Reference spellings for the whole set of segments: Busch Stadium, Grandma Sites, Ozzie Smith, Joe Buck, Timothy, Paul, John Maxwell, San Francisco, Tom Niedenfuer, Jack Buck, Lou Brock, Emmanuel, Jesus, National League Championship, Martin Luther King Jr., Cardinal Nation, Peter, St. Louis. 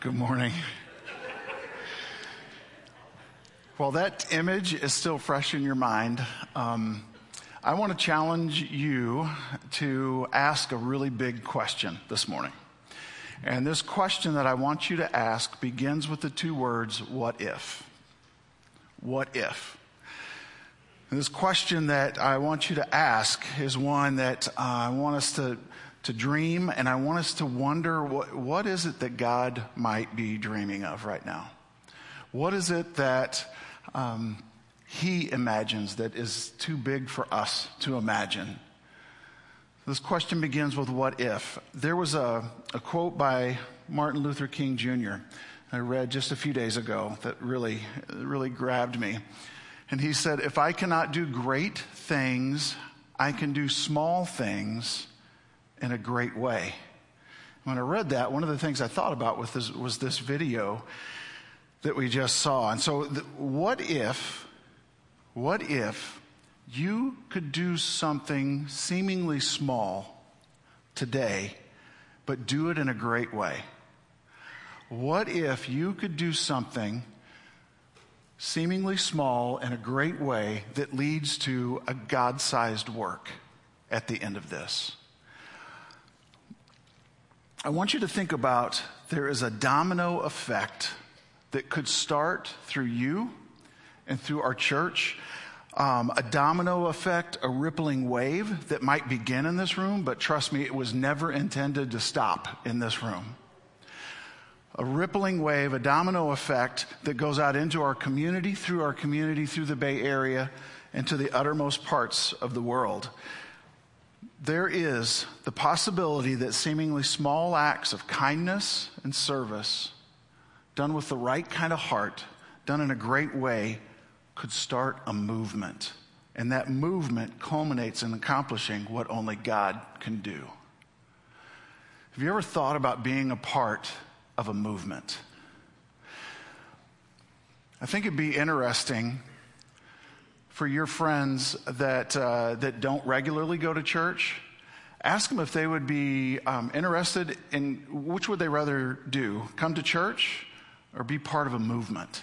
Good morning. While that image is still fresh in your mind, I want to challenge you to ask a really big question this morning. And this question that I want you to ask begins with the two words, what if? What if? And this question that I want you to ask is one that I want us to dream, and I want us to wonder what is it that God might be dreaming of right now? What is it that He imagines that is too big for us to imagine? This question begins with what if. There was a quote by Martin Luther King Jr. I read just a few days ago that really grabbed me. And he said, "If I cannot do great things, I can do small things in a great way." When I read that, one of the things I thought about with this was this video that we just saw. And so what if you could do something seemingly small today, but do it in a great way? What if you could do something seemingly small in a great way that leads to a God-sized work at the end of this? I want you to think about there is a domino effect that could start through you and through our church, a domino effect, a rippling wave that might begin in this room, but trust me, it was never intended to stop in this room. A rippling wave, a domino effect that goes out into our community, through the Bay Area, and to the uttermost parts of the world. There is the possibility that seemingly small acts of kindness and service, done with the right kind of heart, done in a great way, could start a movement. And that movement culminates in accomplishing what only God can do. Have you ever thought about being a part of a movement? I think it'd be interesting for your friends that don't regularly go to church. Ask them if they would be interested in which would they rather do, come to church or be part of a movement.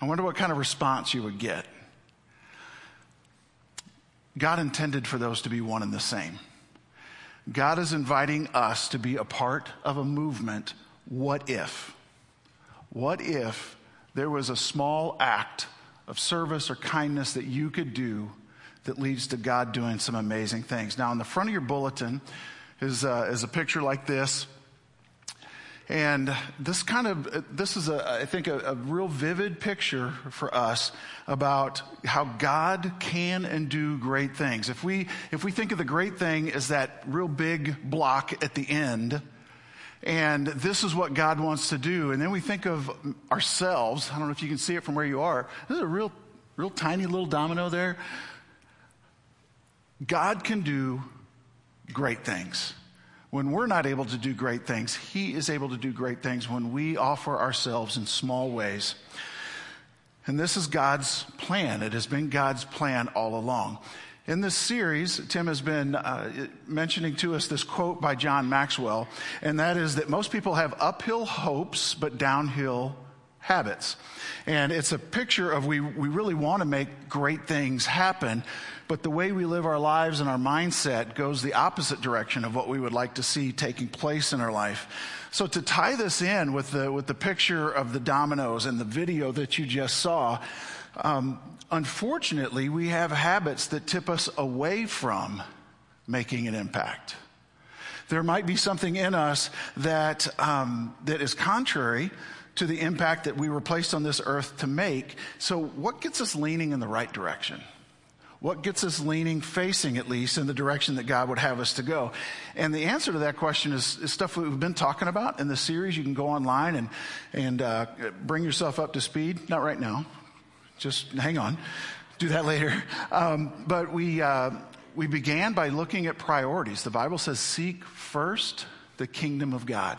I wonder what kind of response you would get. God intended for those to be one and the same. God is inviting us to be a part of a movement. What if? What if there was a small act of service or kindness that you could do that leads to God doing some amazing things? Now, in the front of your bulletin is a picture like this. And this is, I think, a real vivid picture for us about how God can and do great things. If we think of the great thing as that real big block at the end, and this is what God wants to do. And then we think of ourselves. I don't know if you can see it from where you are. This is a real tiny little domino there. God can do great things. When we're not able to do great things, He is able to do great things when we offer ourselves in small ways. And this is God's plan. It has been God's plan all along. In this series, Tim has been mentioning to us this quote by John Maxwell, and that is that most people have uphill hopes but downhill habits. And it's a picture of we really want to make great things happen, but the way we live our lives and our mindset goes the opposite direction of what we would like to see taking place in our life. So to tie this in with the picture of the dominoes and the video that you just saw, unfortunately, we have habits that tip us away from making an impact. There might be something in us that is contrary to the impact that we were placed on this earth to make. So what gets us leaning in the right direction? What gets us leaning, facing at least, in the direction that God would have us to go? And the answer to that question is stuff we've been talking about in the series. You can go online and bring yourself up to speed. Not right now. Just hang on. Do that later. But we began by looking at priorities. The Bible says, seek first the kingdom of God.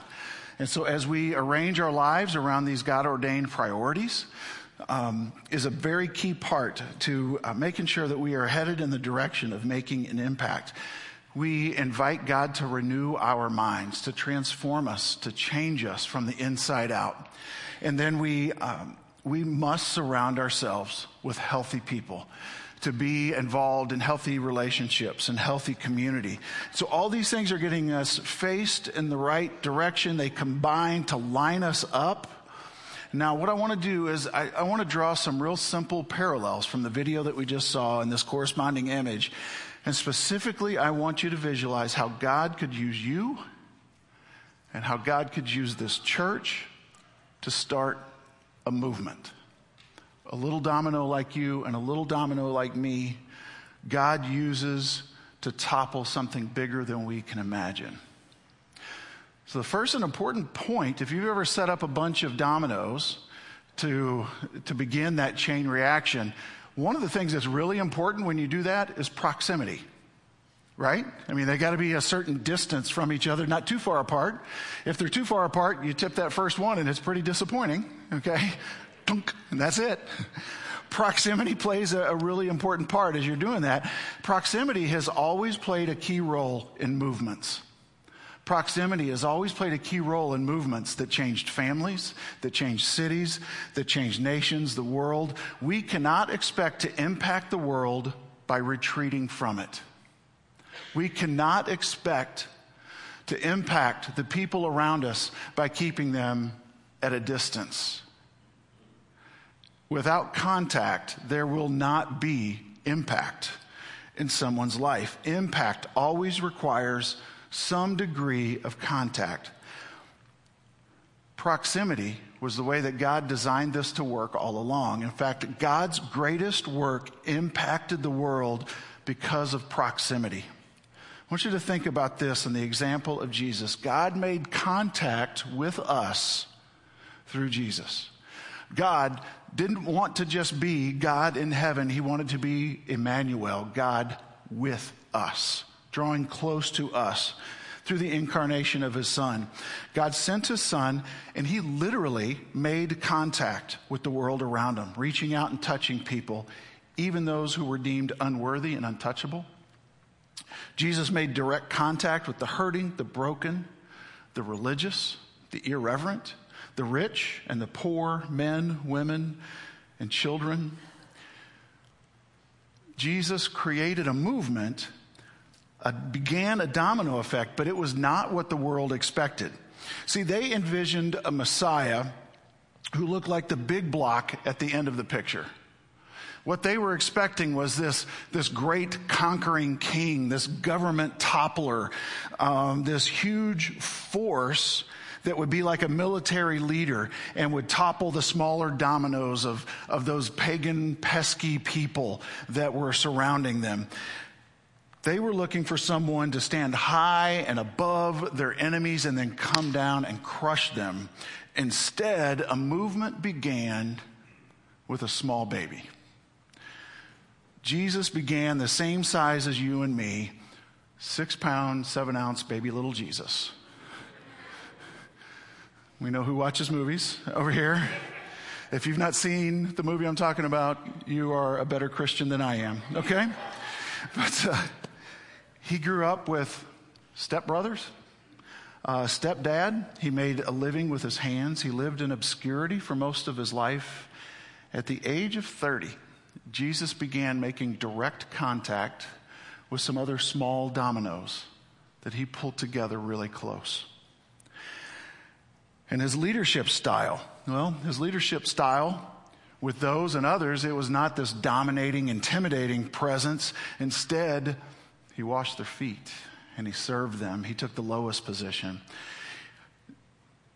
And so as we arrange our lives around these God-ordained priorities, is a very key part to making sure that we are headed in the direction of making an impact. We invite God to renew our minds, to transform us, to change us from the inside out. And then we must surround ourselves with healthy people, to be involved in healthy relationships and healthy community. So all these things are getting us faced in the right direction. They combine to line us up. Now, what I want to do is I want to draw some real simple parallels from the video that we just saw in this corresponding image. And specifically, I want you to visualize how God could use you and how God could use this church to start a movement. A little domino like you and a little domino like me, God uses to topple something bigger than we can imagine. So the first and important point, if you've ever set up a bunch of dominoes to begin that chain reaction, one of the things that's really important when you do that is proximity, right? I mean, they got to be a certain distance from each other, not too far apart. If they're too far apart, you tip that first one and it's pretty disappointing, okay? And that's it. Proximity plays a really important part as you're doing that. Proximity has always played a key role in movements. Proximity has always played a key role in movements that changed families, that changed cities, that changed nations, the world. We cannot expect to impact the world by retreating from it. We cannot expect to impact the people around us by keeping them at a distance. Without contact, there will not be impact in someone's life. Impact always requires some degree of contact. Proximity was the way that God designed this to work all along. In fact, God's greatest work impacted the world because of proximity. I want you to think about this in the example of Jesus. God made contact with us through Jesus. God didn't want to just be God in heaven. He wanted to be Emmanuel, God with us, drawing close to us through the incarnation of his son. God sent his son, and he literally made contact with the world around him, reaching out and touching people, even those who were deemed unworthy and untouchable. Jesus made direct contact with the hurting, the broken, the religious, the irreverent, the rich and the poor, men, women, and children. Jesus created a movement, began a domino effect, but it was not what the world expected. See, they envisioned a Messiah who looked like the big block at the end of the picture. What they were expecting was this great conquering king, this government toppler, this huge force that would be like a military leader and would topple the smaller dominoes of those pagan, pesky people that were surrounding them. They were looking for someone to stand high and above their enemies and then come down and crush them. Instead, a movement began with a small baby. Jesus began the same size as you and me, 6 pound, 7 ounce baby little Jesus. We know who watches movies over here. If you've not seen the movie I'm talking about, you are a better Christian than I am, okay? But he grew up with stepbrothers, stepdad. He made a living with his hands. He lived in obscurity for most of his life. At the age of 30, Jesus began making direct contact with some other small dominoes that he pulled together really close. And his leadership style, with those and others, it was not this dominating, intimidating presence. Instead, he washed their feet and he served them. He took the lowest position.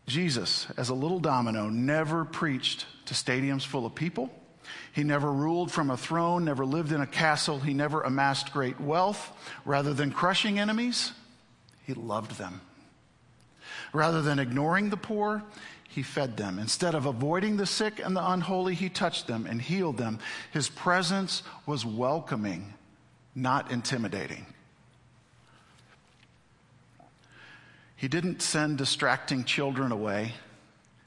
Jesus, as a little domino, never preached to stadiums full of people. He never ruled from a throne, never lived in a castle. He never amassed great wealth. Rather than crushing enemies, he loved them. Rather than ignoring the poor, he fed them. Instead of avoiding the sick and the unholy, he touched them and healed them. His presence was welcoming, not intimidating. He didn't send distracting children away.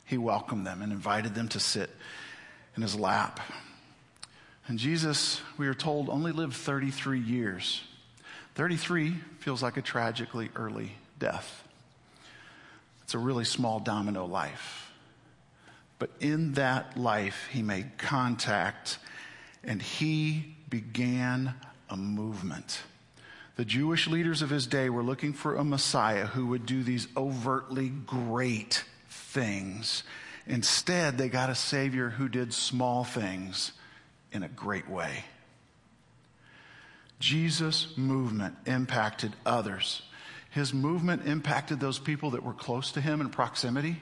He welcomed them and invited them to sit in his lap. And Jesus, we are told, only lived 33 years. 33 feels like a tragically early death. It's a really small domino life. But in that life, he made contact and he began a movement. The Jewish leaders of his day were looking for a Messiah who would do these overtly great things. Instead, they got a Savior who did small things in a great way. Jesus' movement impacted others. His movement impacted those people that were close to him in proximity.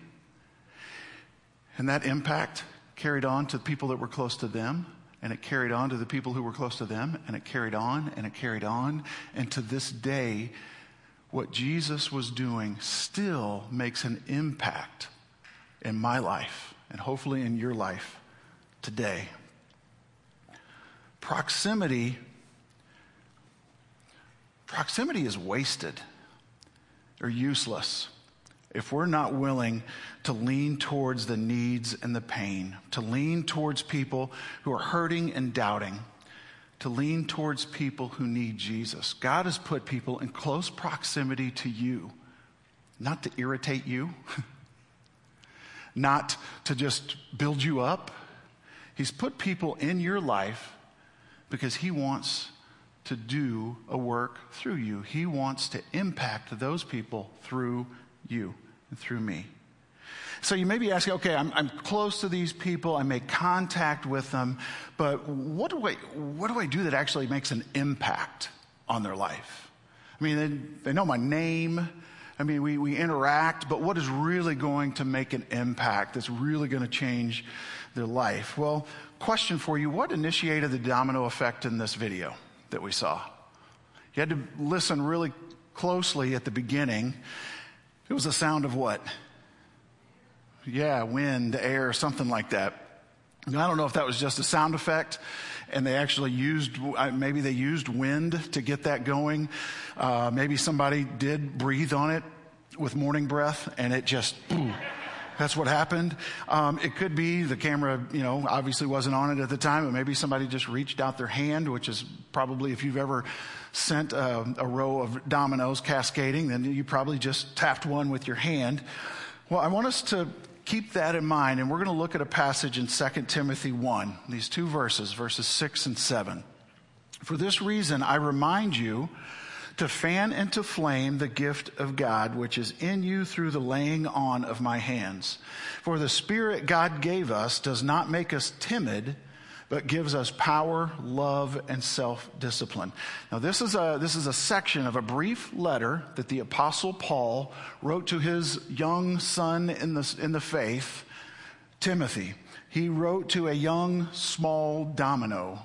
And that impact carried on to the people that were close to them. And it carried on to the people who were close to them. And it carried on and it carried on. And to this day, what Jesus was doing still makes an impact in my life, and hopefully in your life today. Proximity is wasted or useless if we're not willing to lean towards the needs and the pain, to lean towards people who are hurting and doubting, to lean towards people who need Jesus. God has put people in close proximity to you, not to irritate you, not to just build you up. He's put people in your life because he wants to do a work through you. He wants to impact those people through you and through me. So you may be asking, okay, I'm close to these people. I make contact with them. But what do I do that actually makes an impact on their life? I mean, they know my name. I mean, we interact, but what is really going to make an impact that's really going to change their life? Well, question for you, what initiated the domino effect in this video that we saw? You had to listen really closely at the beginning. It was the sound of what? Yeah, wind, air, something like that. And I don't know if that was just a sound effect and they actually used wind to get that going. Maybe somebody did breathe on it with morning breath and it just, boom, that's what happened. It could be the camera, obviously wasn't on it at the time, but maybe somebody just reached out their hand, which is probably, if you've ever sent a row of dominoes cascading, then you probably just tapped one with your hand. Well, I want us to keep that in mind, and we're going to look at a passage in 2 Timothy 1, these two verses, verses 6 and 7. For this reason, I remind you to fan into flame the gift of God, which is in you through the laying on of my hands. For the Spirit God gave us does not make us timid, but gives us power, love, and self-discipline. Now, this is a section of a brief letter that the Apostle Paul wrote to his young son in the faith, Timothy. He wrote to a young, small domino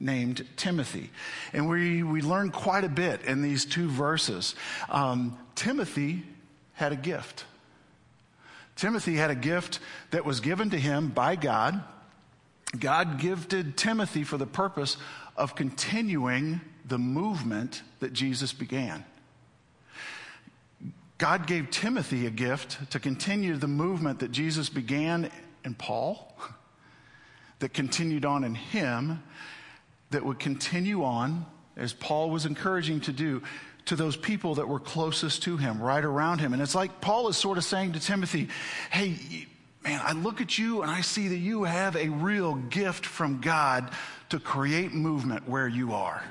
named Timothy. And we learn quite a bit in these two verses. Timothy had a gift. Timothy had a gift that was given to him by God. God gifted Timothy for the purpose of continuing the movement that Jesus began. God gave Timothy a gift to continue the movement that Jesus began in Paul, that continued on in him, that would continue on, as Paul was encouraging to do, to those people that were closest to him, right around him. And it's like Paul is sort of saying to Timothy, hey, man, I look at you and I see that you have a real gift from God to create movement where you are.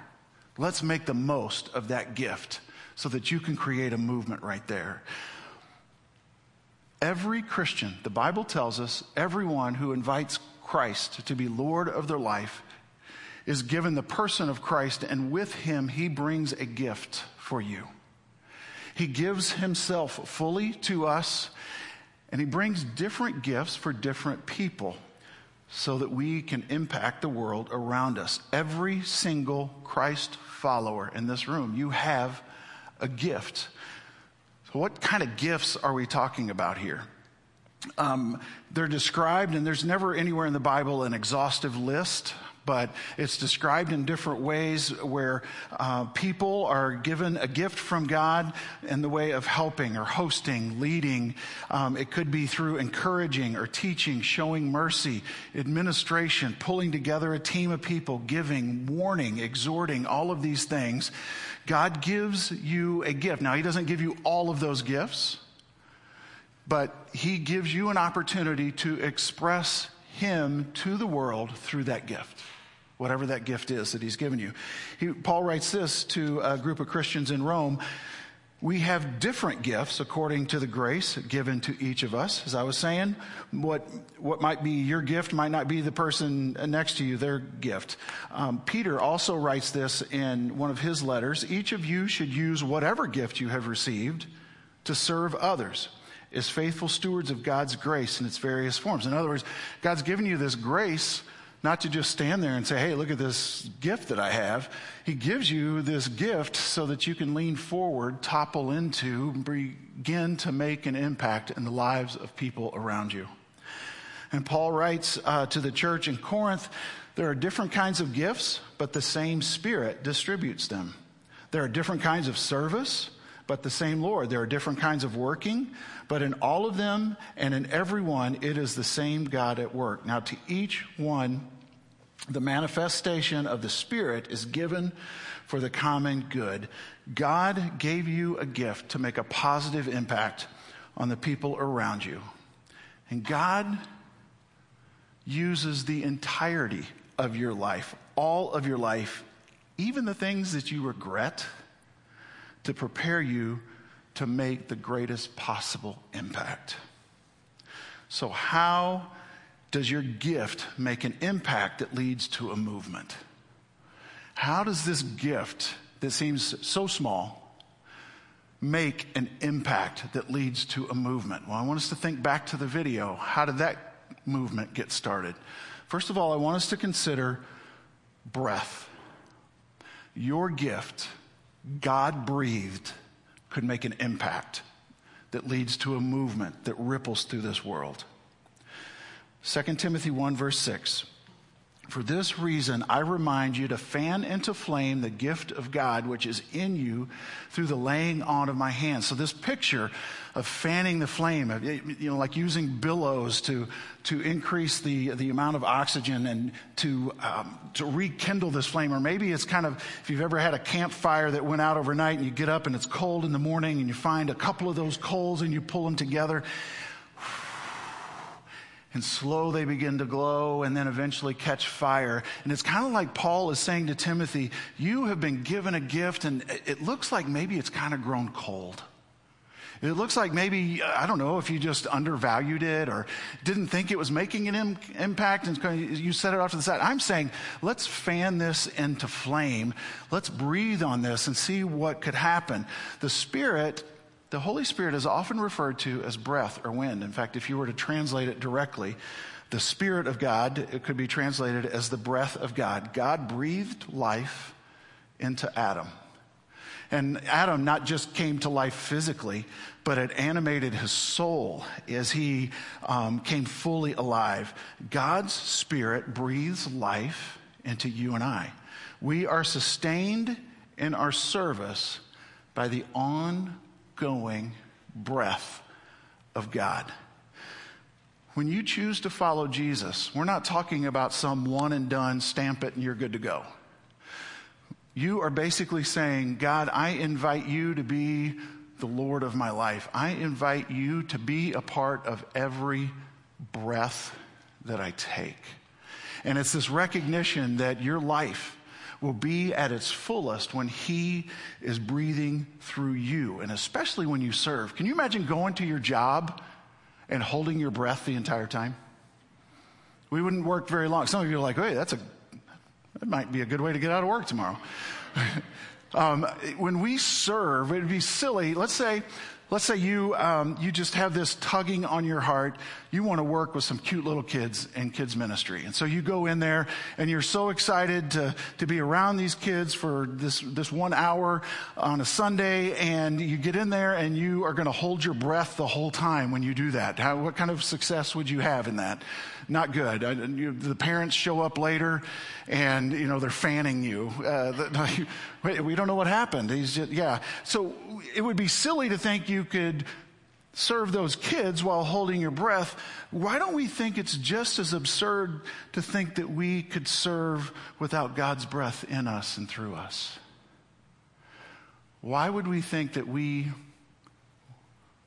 Let's make the most of that gift so that you can create a movement right there. Every Christian, the Bible tells us, everyone who invites Christ to be Lord of their life is given the person of Christ, and with him, he brings a gift for you. He gives himself fully to us. And he brings different gifts for different people. so that we can impact the world around us. Every single Christ follower in this room, you have a gift. So what kind of gifts are we talking about here? They're described, and there's never anywhere in the Bible an exhaustive list, but it's described in different ways where people are given a gift from God in the way of helping or hosting, leading. It could be through encouraging or teaching, showing mercy, administration, pulling together a team of people, giving, warning, exhorting, all of these things. God gives you a gift. Now, he doesn't give you all of those gifts, but he gives you an opportunity to express him to the world through that gift, whatever that gift is that he's given you. Paul writes this to a group of Christians in Rome. We have different gifts according to the grace given to each of us. As I was saying, what might be your gift might not be the person next to you, their gift. Peter also writes this in one of his letters. Each of you should use whatever gift you have received to serve others as faithful stewards of God's grace in its various forms. In other words, God's given you this grace not to just stand there and say, hey, look at this gift that I have. He gives you this gift so that you can lean forward, topple into, begin to make an impact in the lives of people around you. And Paul writes to the church in Corinth, there are different kinds of gifts, but the same Spirit distributes them. There are different kinds of service, but the same Lord. There are different kinds of working, but in all of them and in everyone, it is the same God at work. Now, to each one, the manifestation of the Spirit is given for the common good. God gave you a gift to make a positive impact on the people around you. And God uses the entirety of your life, all of your life, even the things that you regret, to prepare you to make the greatest possible impact. So how does your gift make an impact that leads to a movement? How does this gift that seems so small make an impact that leads to a movement? Well, I want us to think back to the video. How did that movement get started? First of all, I want us to consider breath. Your gift, God breathed, could make an impact that leads to a movement that ripples through this world. 2 Timothy 1, verse 6. For this reason, I remind you to fan into flame the gift of God which is in you through the laying on of my hands. So this picture of fanning the flame, you know, like using billows to increase the amount of oxygen and to rekindle this flame. Or maybe it's kind of, if you've ever had a campfire that went out overnight and you get up and it's cold in the morning and you find a couple of those coals and you pull them together. And slow they begin to glow and then eventually catch fire. And it's kind of like Paul is saying to Timothy, you have been given a gift and it looks like maybe it's kind of grown cold. It looks like maybe, I don't know, if you just undervalued it or didn't think it was making an impact and you set it off to the side. I'm saying, let's fan this into flame. Let's breathe on this and see what could happen. The Holy Spirit is often referred to as breath or wind. In fact, if you were to translate it directly, the Spirit of God, it could be translated as the breath of God. God breathed life into Adam. And Adam not just came to life physically, but it animated his soul as he came fully alive. God's Spirit breathes life into you and I. We are sustained in our service by the ongoing breath of God. When you choose to follow Jesus, we're not talking about some one and done, stamp it and you're good to go. You are basically saying, God, I invite you to be the Lord of my life. I invite you to be a part of every breath that I take. And it's this recognition that your life will be at its fullest when he is breathing through you, and especially when you serve. Can you imagine going to your job and holding your breath the entire time? We wouldn't work very long. Some of you are like, hey, that might be a good way to get out of work tomorrow. When we serve, it would be silly. Let's say Let's say you just have this tugging on your heart. You want to work with some cute little kids in kids ministry. And so you go in there and you're so excited to be around these kids for this 1 hour on a Sunday. And you get in there and you are going to hold your breath the whole time when you do that. What kind of success would you have in that? Not good. The parents show up later and, they're fanning you. We don't know what happened. So it would be silly to think you could serve those kids while holding your breath. Why don't we think it's just as absurd to think that we could serve without God's breath in us and through us? Why would we think that we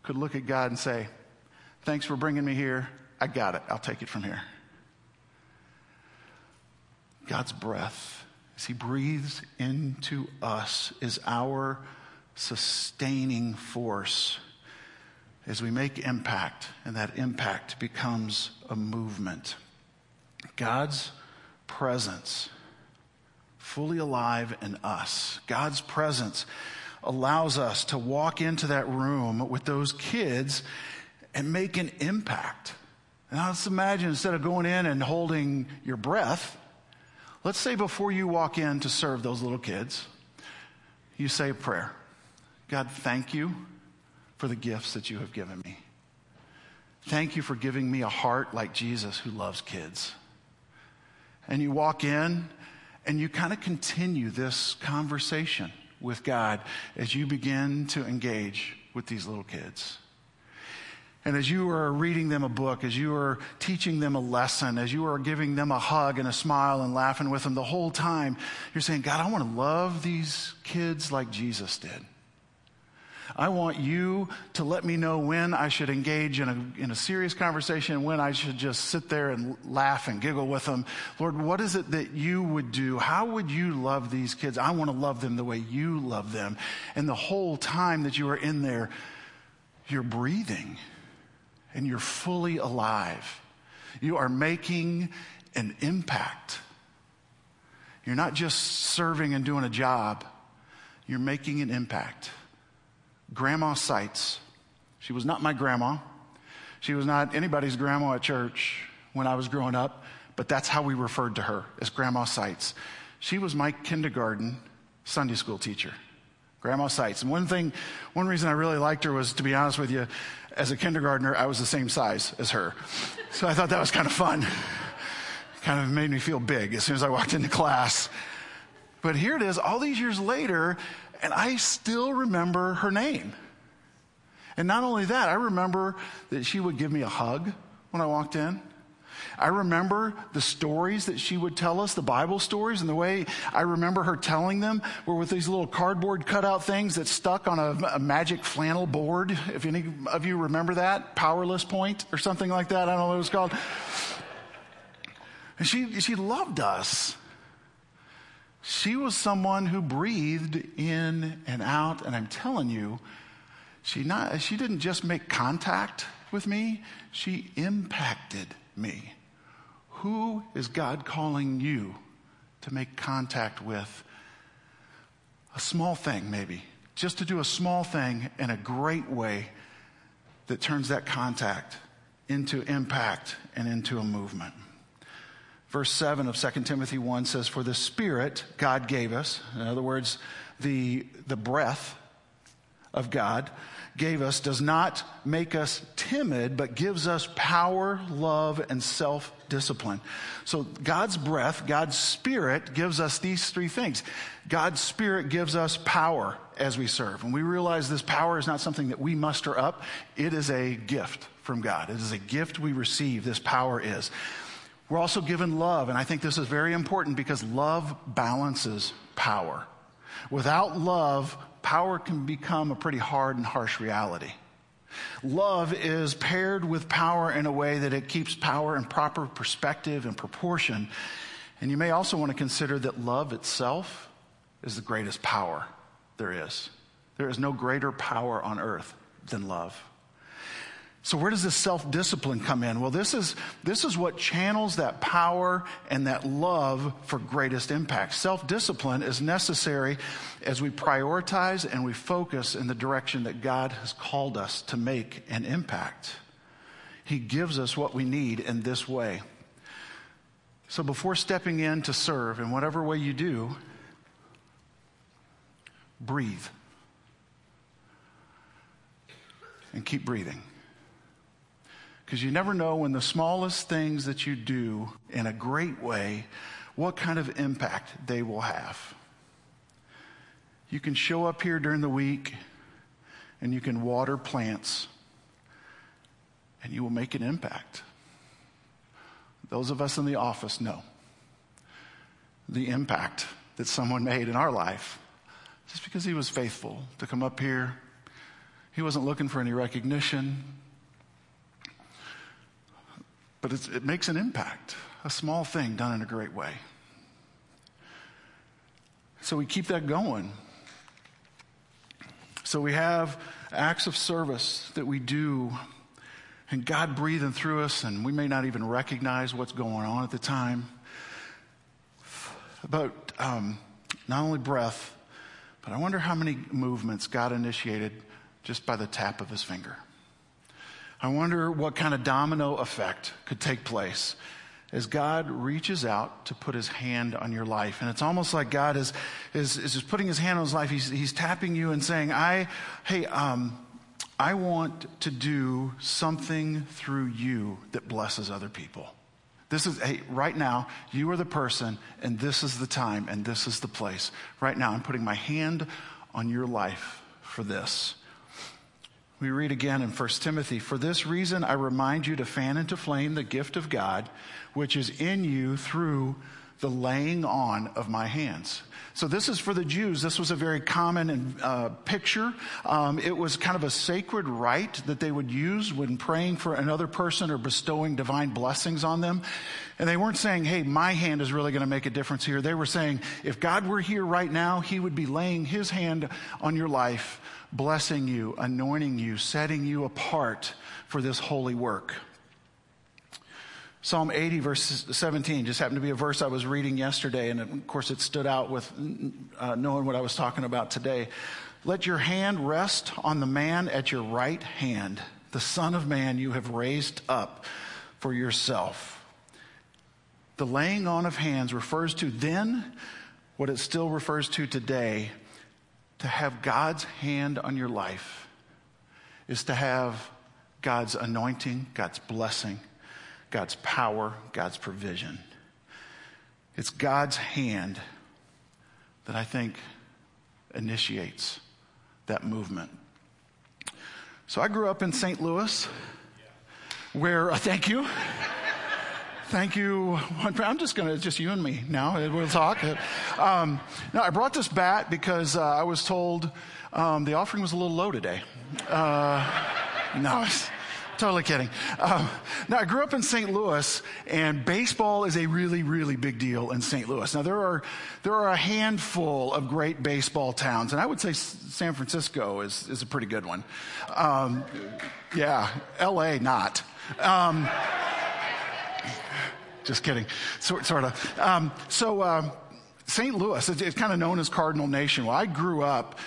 could look at God and say, thanks for bringing me here. I got it. I'll take it from here. God's breath, as he breathes into us, is our sustaining force as we make impact, and that impact becomes a movement. God's presence, fully alive in us, God's presence allows us to walk into that room with those kids and make an impact. Now let's imagine, instead of going in and holding your breath, let's say before you walk in to serve those little kids, you say a prayer. God, thank you for the gifts that you have given me. Thank you for giving me a heart like Jesus who loves kids. And you walk in and you kind of continue this conversation with God as you begin to engage with these little kids. And as you are reading them a book, as you are teaching them a lesson, as you are giving them a hug and a smile and laughing with them the whole time, you're saying, God, I want to love these kids like Jesus did. I want you to let me know when I should engage in a serious conversation, when I should just sit there and laugh and giggle with them. Lord, what is it that you would do? How would you love these kids? I want to love them the way you love them. And the whole time that you are in there, you're breathing. And you're fully alive. You are making an impact. You're not just serving and doing a job. You're making an impact. Grandma Sites. She was not my grandma. She was not anybody's grandma at church when I was growing up, but that's how we referred to her, as Grandma Sites. She was my kindergarten Sunday school teacher. Grandma Sites. And one reason I really liked her was, to be honest with you, as a kindergartner, I was the same size as her. So I thought that was kind of fun. Kind of made me feel big as soon as I walked into class. But here it is, all these years later, and I still remember her name. And not only that, I remember that she would give me a hug when I walked in. I remember the stories that she would tell us, the Bible stories, and the way I remember her telling them were with these little cardboard cutout things that stuck on a magic flannel board, if any of you remember that, Powerless Point or something like that, I don't know what it was called. And she loved us. She was someone who breathed in and out, and I'm telling you, she didn't just make contact with me, she impacted me. Who is God calling you to make contact with? A small thing, maybe. Just to do a small thing in a great way that turns that contact into impact and into a movement. Verse 7 of 2 Timothy 1 says, for the Spirit God gave us, in other words, the breath of God gave us, does not make us timid, but gives us power, love, and self-discipline. So God's breath, God's Spirit gives us these three things. God's Spirit gives us power as we serve. And we realize this power is not something that we muster up. It is a gift from God. It is a gift we receive. This power is. We're also given love. And I think this is very important because love balances power. Without love, power can become a pretty hard and harsh reality. Love is paired with power in a way that it keeps power in proper perspective and proportion. And you may also want to consider that love itself is the greatest power there is. There is no greater power on earth than love. So where does this self-discipline come in? Well, this is what channels that power and that love for greatest impact. Self-discipline is necessary as we prioritize and we focus in the direction that God has called us to make an impact. He gives us what we need in this way. So before stepping in to serve, in whatever way you do, breathe. And keep breathing. Because you never know when the smallest things that you do in a great way, what kind of impact they will have. You can show up here during the week and you can water plants and you will make an impact. Those of us in the office know the impact that someone made in our life just because he was faithful to come up here. He wasn't looking for any recognition. But it makes an impact, a small thing done in a great way. So we keep that going. So we have acts of service that we do, and God breathing through us, and we may not even recognize what's going on at the time. But not only breath, but I wonder how many movements God initiated just by the tap of his finger. I wonder what kind of domino effect could take place as God reaches out to put his hand on your life. And it's almost like God is just putting his hand on his life. He's tapping you and saying, I want to do something through you that blesses other people. Right now, you are the person, and this is the time, and this is the place. Right now, I'm putting my hand on your life for this. We read again in 1 Timothy, "For this reason I remind you to fan into flame the gift of God, which is in you through the laying on of my hands." So this is for the Jews. This was a very common picture. It was kind of a sacred rite that they would use when praying for another person or bestowing divine blessings on them. And they weren't saying, hey, my hand is really going to make a difference here. They were saying, if God were here right now, he would be laying his hand on your life, blessing you, anointing you, setting you apart for this holy work. Psalm 80, verse 17, just happened to be a verse I was reading yesterday, and of course it stood out with knowing what I was talking about today. "Let your hand rest on the man at your right hand, the Son of Man you have raised up for yourself." The laying on of hands refers to then what it still refers to today. To have God's hand on your life is to have God's anointing, God's blessing, God's power, God's provision. It's God's hand that I think initiates that movement. So I grew up in St. Louis where, thank you. I'm just you and me now. We'll talk. No, I brought this bat because I was told the offering was a little low today. No. Totally kidding. Now, I grew up in St. Louis, and baseball is a really, really big deal in St. Louis. Now, there are a handful of great baseball towns, and I would say San Francisco is a pretty good one. Yeah, L.A. not. Just kidding, sort of. St. Louis, it's kind of known as Cardinal Nation. Well, I grew up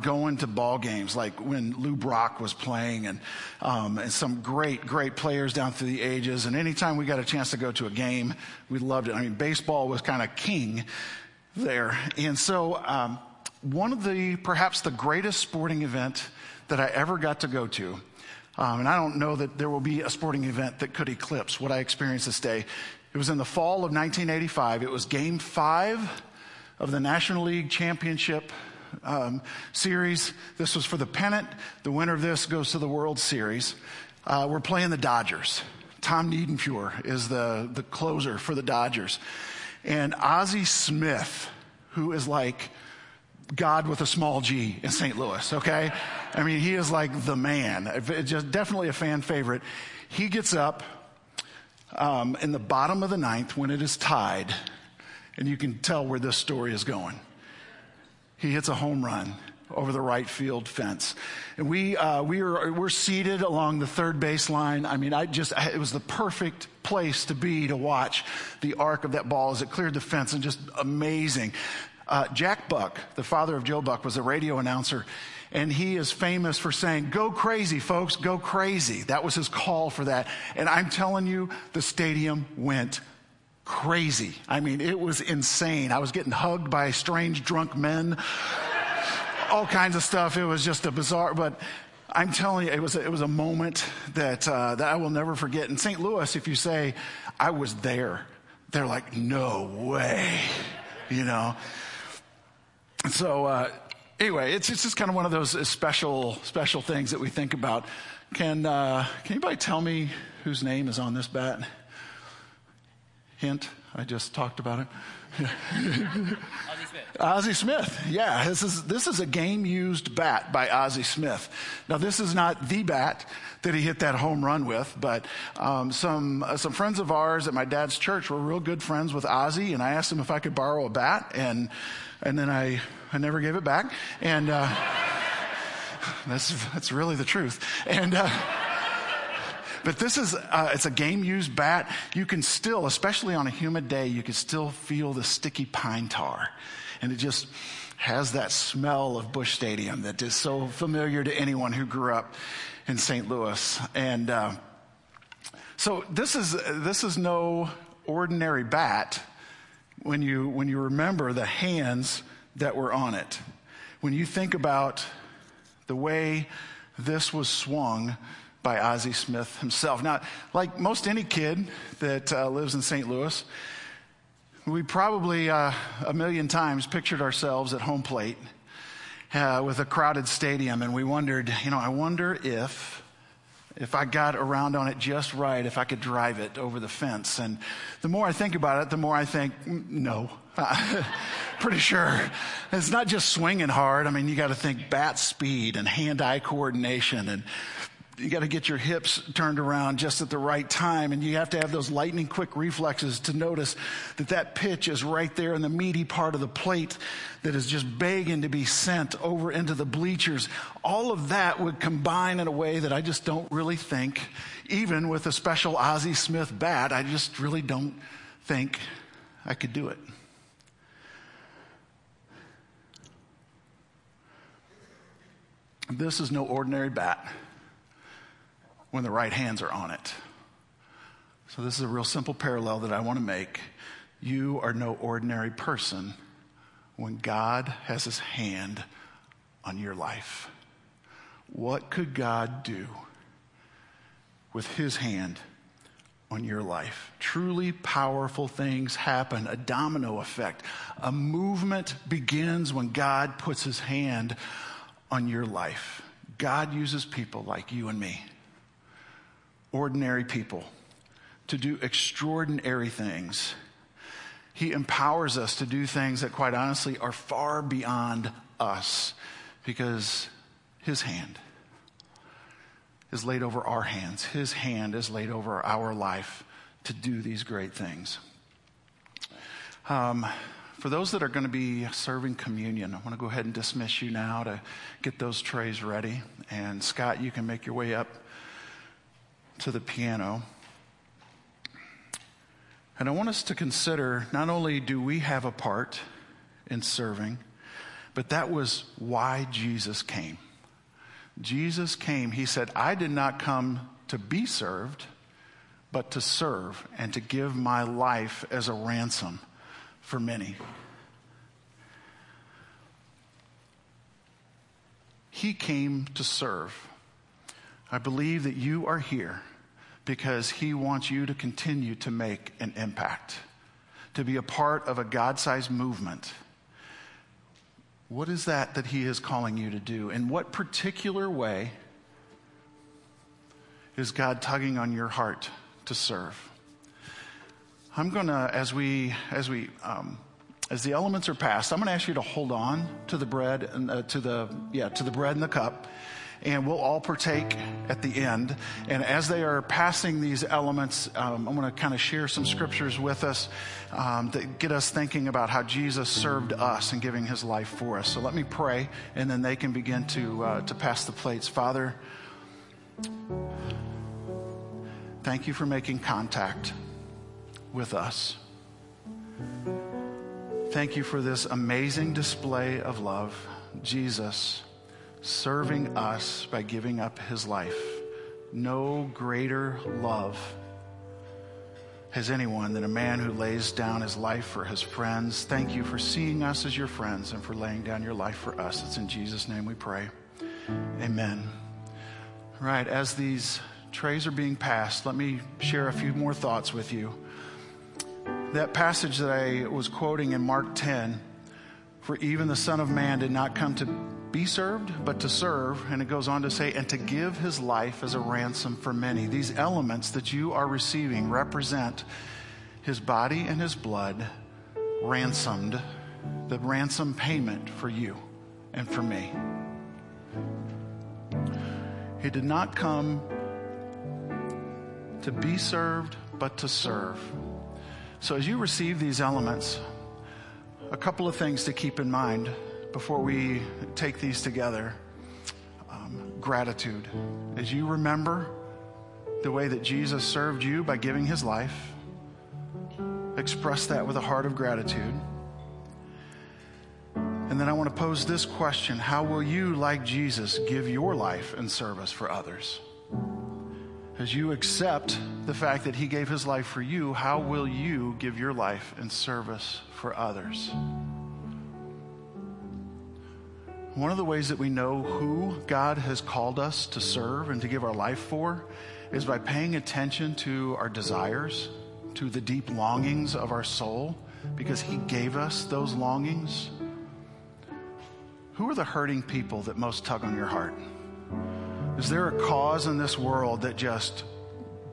going to ball games, like when Lou Brock was playing and some great, great players down through the ages. And anytime we got a chance to go to a game, we loved it. I mean, baseball was kind of king there. And so one of perhaps the greatest sporting event that I ever got to go to, and I don't know that there will be a sporting event that could eclipse what I experienced this day. It was in the fall of 1985. It was Game 5 of the National League Championship series. This was for the pennant. The winner of this goes to the World Series. We're playing the Dodgers. Tom Niedenfuer is the closer for the Dodgers. And Ozzie Smith, who is like God with a small g in St. Louis, okay? I mean, he is like the man. Just definitely a fan favorite. He gets up. In the bottom of the ninth when it is tied, and you can tell where this story is going. He hits a home run over the right field fence. And we're seated along the third baseline. I mean, it was the perfect place to be to watch the arc of that ball as it cleared the fence, and just amazing. Jack Buck, the father of Joe Buck, was a radio announcer, and he is famous for saying, "Go crazy, folks, go crazy." That was his call for that. And I'm telling you, the stadium went crazy. I mean, it was insane. I was getting hugged by strange drunk men, all kinds of stuff. It was just a bizarre, but I'm telling you, it was a moment that I will never forget. In St. Louis, if you say, "I was there," they're like, "No way," you know? And so, anyway, it's just kind of one of those special things that we think about. Can anybody tell me whose name is on this bat? Hint, I just talked about it. Ozzie Smith. Ozzie Smith, yeah. This is a game-used bat by Ozzie Smith. Now, this is not the bat that he hit that home run with, but some friends of ours at my dad's church were real good friends with Ozzie, and I asked him if I could borrow a bat, and then I never gave it back, and that's really the truth. And but this is it's a game-used bat. You can still, especially on a humid day, you can still feel the sticky pine tar, and it just has that smell of Busch Stadium that is so familiar to anyone who grew up in St. Louis. And so this is no ordinary bat. When you remember the hands that were on it, when you think about the way this was swung by Ozzie Smith himself. Now, like most any kid that lives in St. Louis, we probably a million times pictured ourselves at home plate with a crowded stadium, and we wondered, I wonder if I got around on it just right, if I could drive it over the fence. And the more I think about it, the more I think, no. Pretty sure. It's not just swinging hard. I mean, you got to think bat speed and hand-eye coordination, and you got to get your hips turned around just at the right time, and you have to have those lightning quick reflexes to notice that pitch is right there in the meaty part of the plate that is just begging to be sent over into the bleachers. All of that would combine in a way that I just don't really think, even with a special Ozzie Smith bat, I just really don't think I could do it. This is no ordinary bat when the right hands are on it. So this is a real simple parallel that I want to make. You are no ordinary person when God has his hand on your life. What could God do with his hand on your life? Truly powerful things happen, a domino effect. A movement begins when God puts his hand on your life. God uses people like you and me, ordinary people, to do extraordinary things. He empowers us to do things that, quite honestly, are far beyond us, because his hand is laid over our hands. His hand is laid over our life to do these great things. For those that are going to be serving communion, I want to go ahead and dismiss you now to get those trays ready. And Scott, you can make your way up to the piano. And I want us to consider, not only do we have a part in serving, but that was why Jesus came. Jesus came, he said, "I did not come to be served, but to serve and to give my life as a ransom for many." He came to serve. I believe that you are here because he wants you to continue to make an impact, to be a part of a God-sized movement. What is that he is calling you to do? In what particular way is God tugging on your heart to serve? I'm gonna, as the elements are passed, I'm gonna ask you to hold on to the bread and the cup. and we'll all partake at the end. And as they are passing these elements, I'm going to kind of share some scriptures with us that get us thinking about how Jesus served us and giving his life for us. So let me pray, and then they can begin to pass the plates. Father, thank you for making contact with us. Thank you for this amazing display of love, Jesus serving us by giving up his life. No greater love has anyone than a man who lays down his life for his friends. Thank you for seeing us as your friends and for laying down your life for us. It's in Jesus' name we pray. Amen. All right, as these trays are being passed, let me share a few more thoughts with you. That passage that I was quoting in Mark 10, for even the Son of Man did not come to be served, but to serve. And it goes on to say, and to give his life as a ransom for many. These elements that you are receiving represent his body and his blood ransomed, the ransom payment for you and for me. He did not come to be served, but to serve. So as you receive these elements, a couple of things to keep in mind before we take these together. Gratitude. As you remember the way that Jesus served you by giving his life, express that with a heart of gratitude. And then I want to pose this question. How will you, like Jesus, give your life in service for others? As you accept the fact that he gave his life for you, how will you give your life in service for others? One of the ways that we know who God has called us to serve and to give our life for is by paying attention to our desires, to the deep longings of our soul, because he gave us those longings. Who are the hurting people that most tug on your heart? Is there a cause in this world that just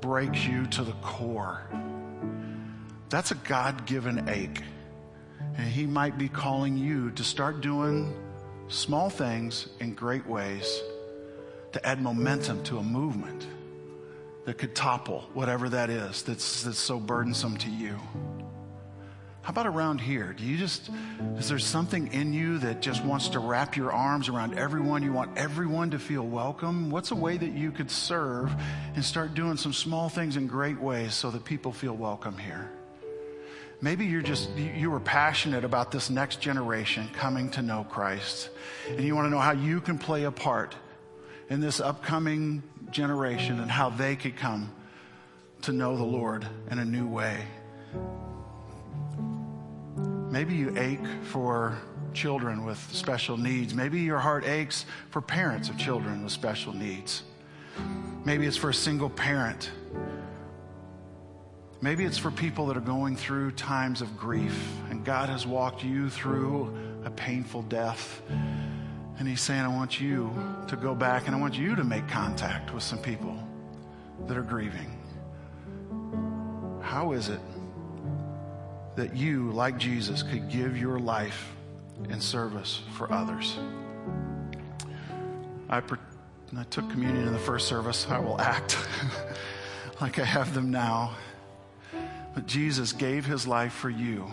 breaks you to the core? That's a God-given ache. And he might be calling you to start doing small things in great ways to add momentum to a movement that could topple whatever that is that's so burdensome to you. How about around here? Is there something in you that just wants to wrap your arms around everyone? You want everyone to feel welcome? What's a way that you could serve and start doing some small things in great ways so that people feel welcome here? Maybe you were passionate about this next generation coming to know Christ, and you want to know how you can play a part in this upcoming generation and how they could come to know the Lord in a new way. Maybe you ache for children with special needs. Maybe your heart aches for parents of children with special needs. Maybe it's for a single parent. Maybe it's for people that are going through times of grief, and God has walked you through a painful death, and he's saying, I want you to go back and I want you to make contact with some people that are grieving. How is it that you, like Jesus, could give your life in service for others? I took communion in the first service. I will act like I have them now. But Jesus gave his life for you.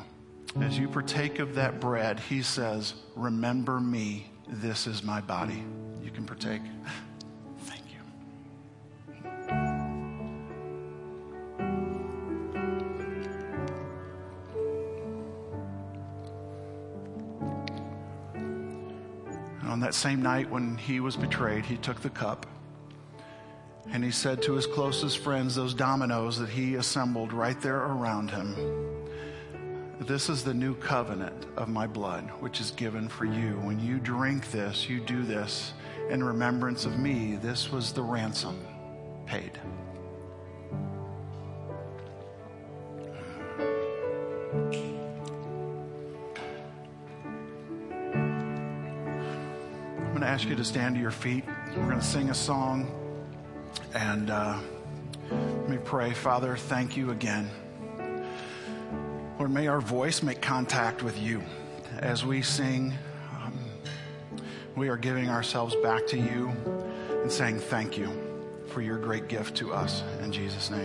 As you partake of that bread, he says, remember me, this is my body. You can partake. Thank you. On that same night when he was betrayed, he took the cup and he said to his closest friends, those dominoes that he assembled right there around him, this is the new covenant of my blood, which is given for you. When you drink this, you do this in remembrance of me. This was the ransom paid. I ask you to stand to your feet. We're going to sing a song, and let me pray. Father, thank you again. Lord, may our voice make contact with you. As we sing, we are giving ourselves back to you. and saying thank you for your great gift to us in Jesus' name.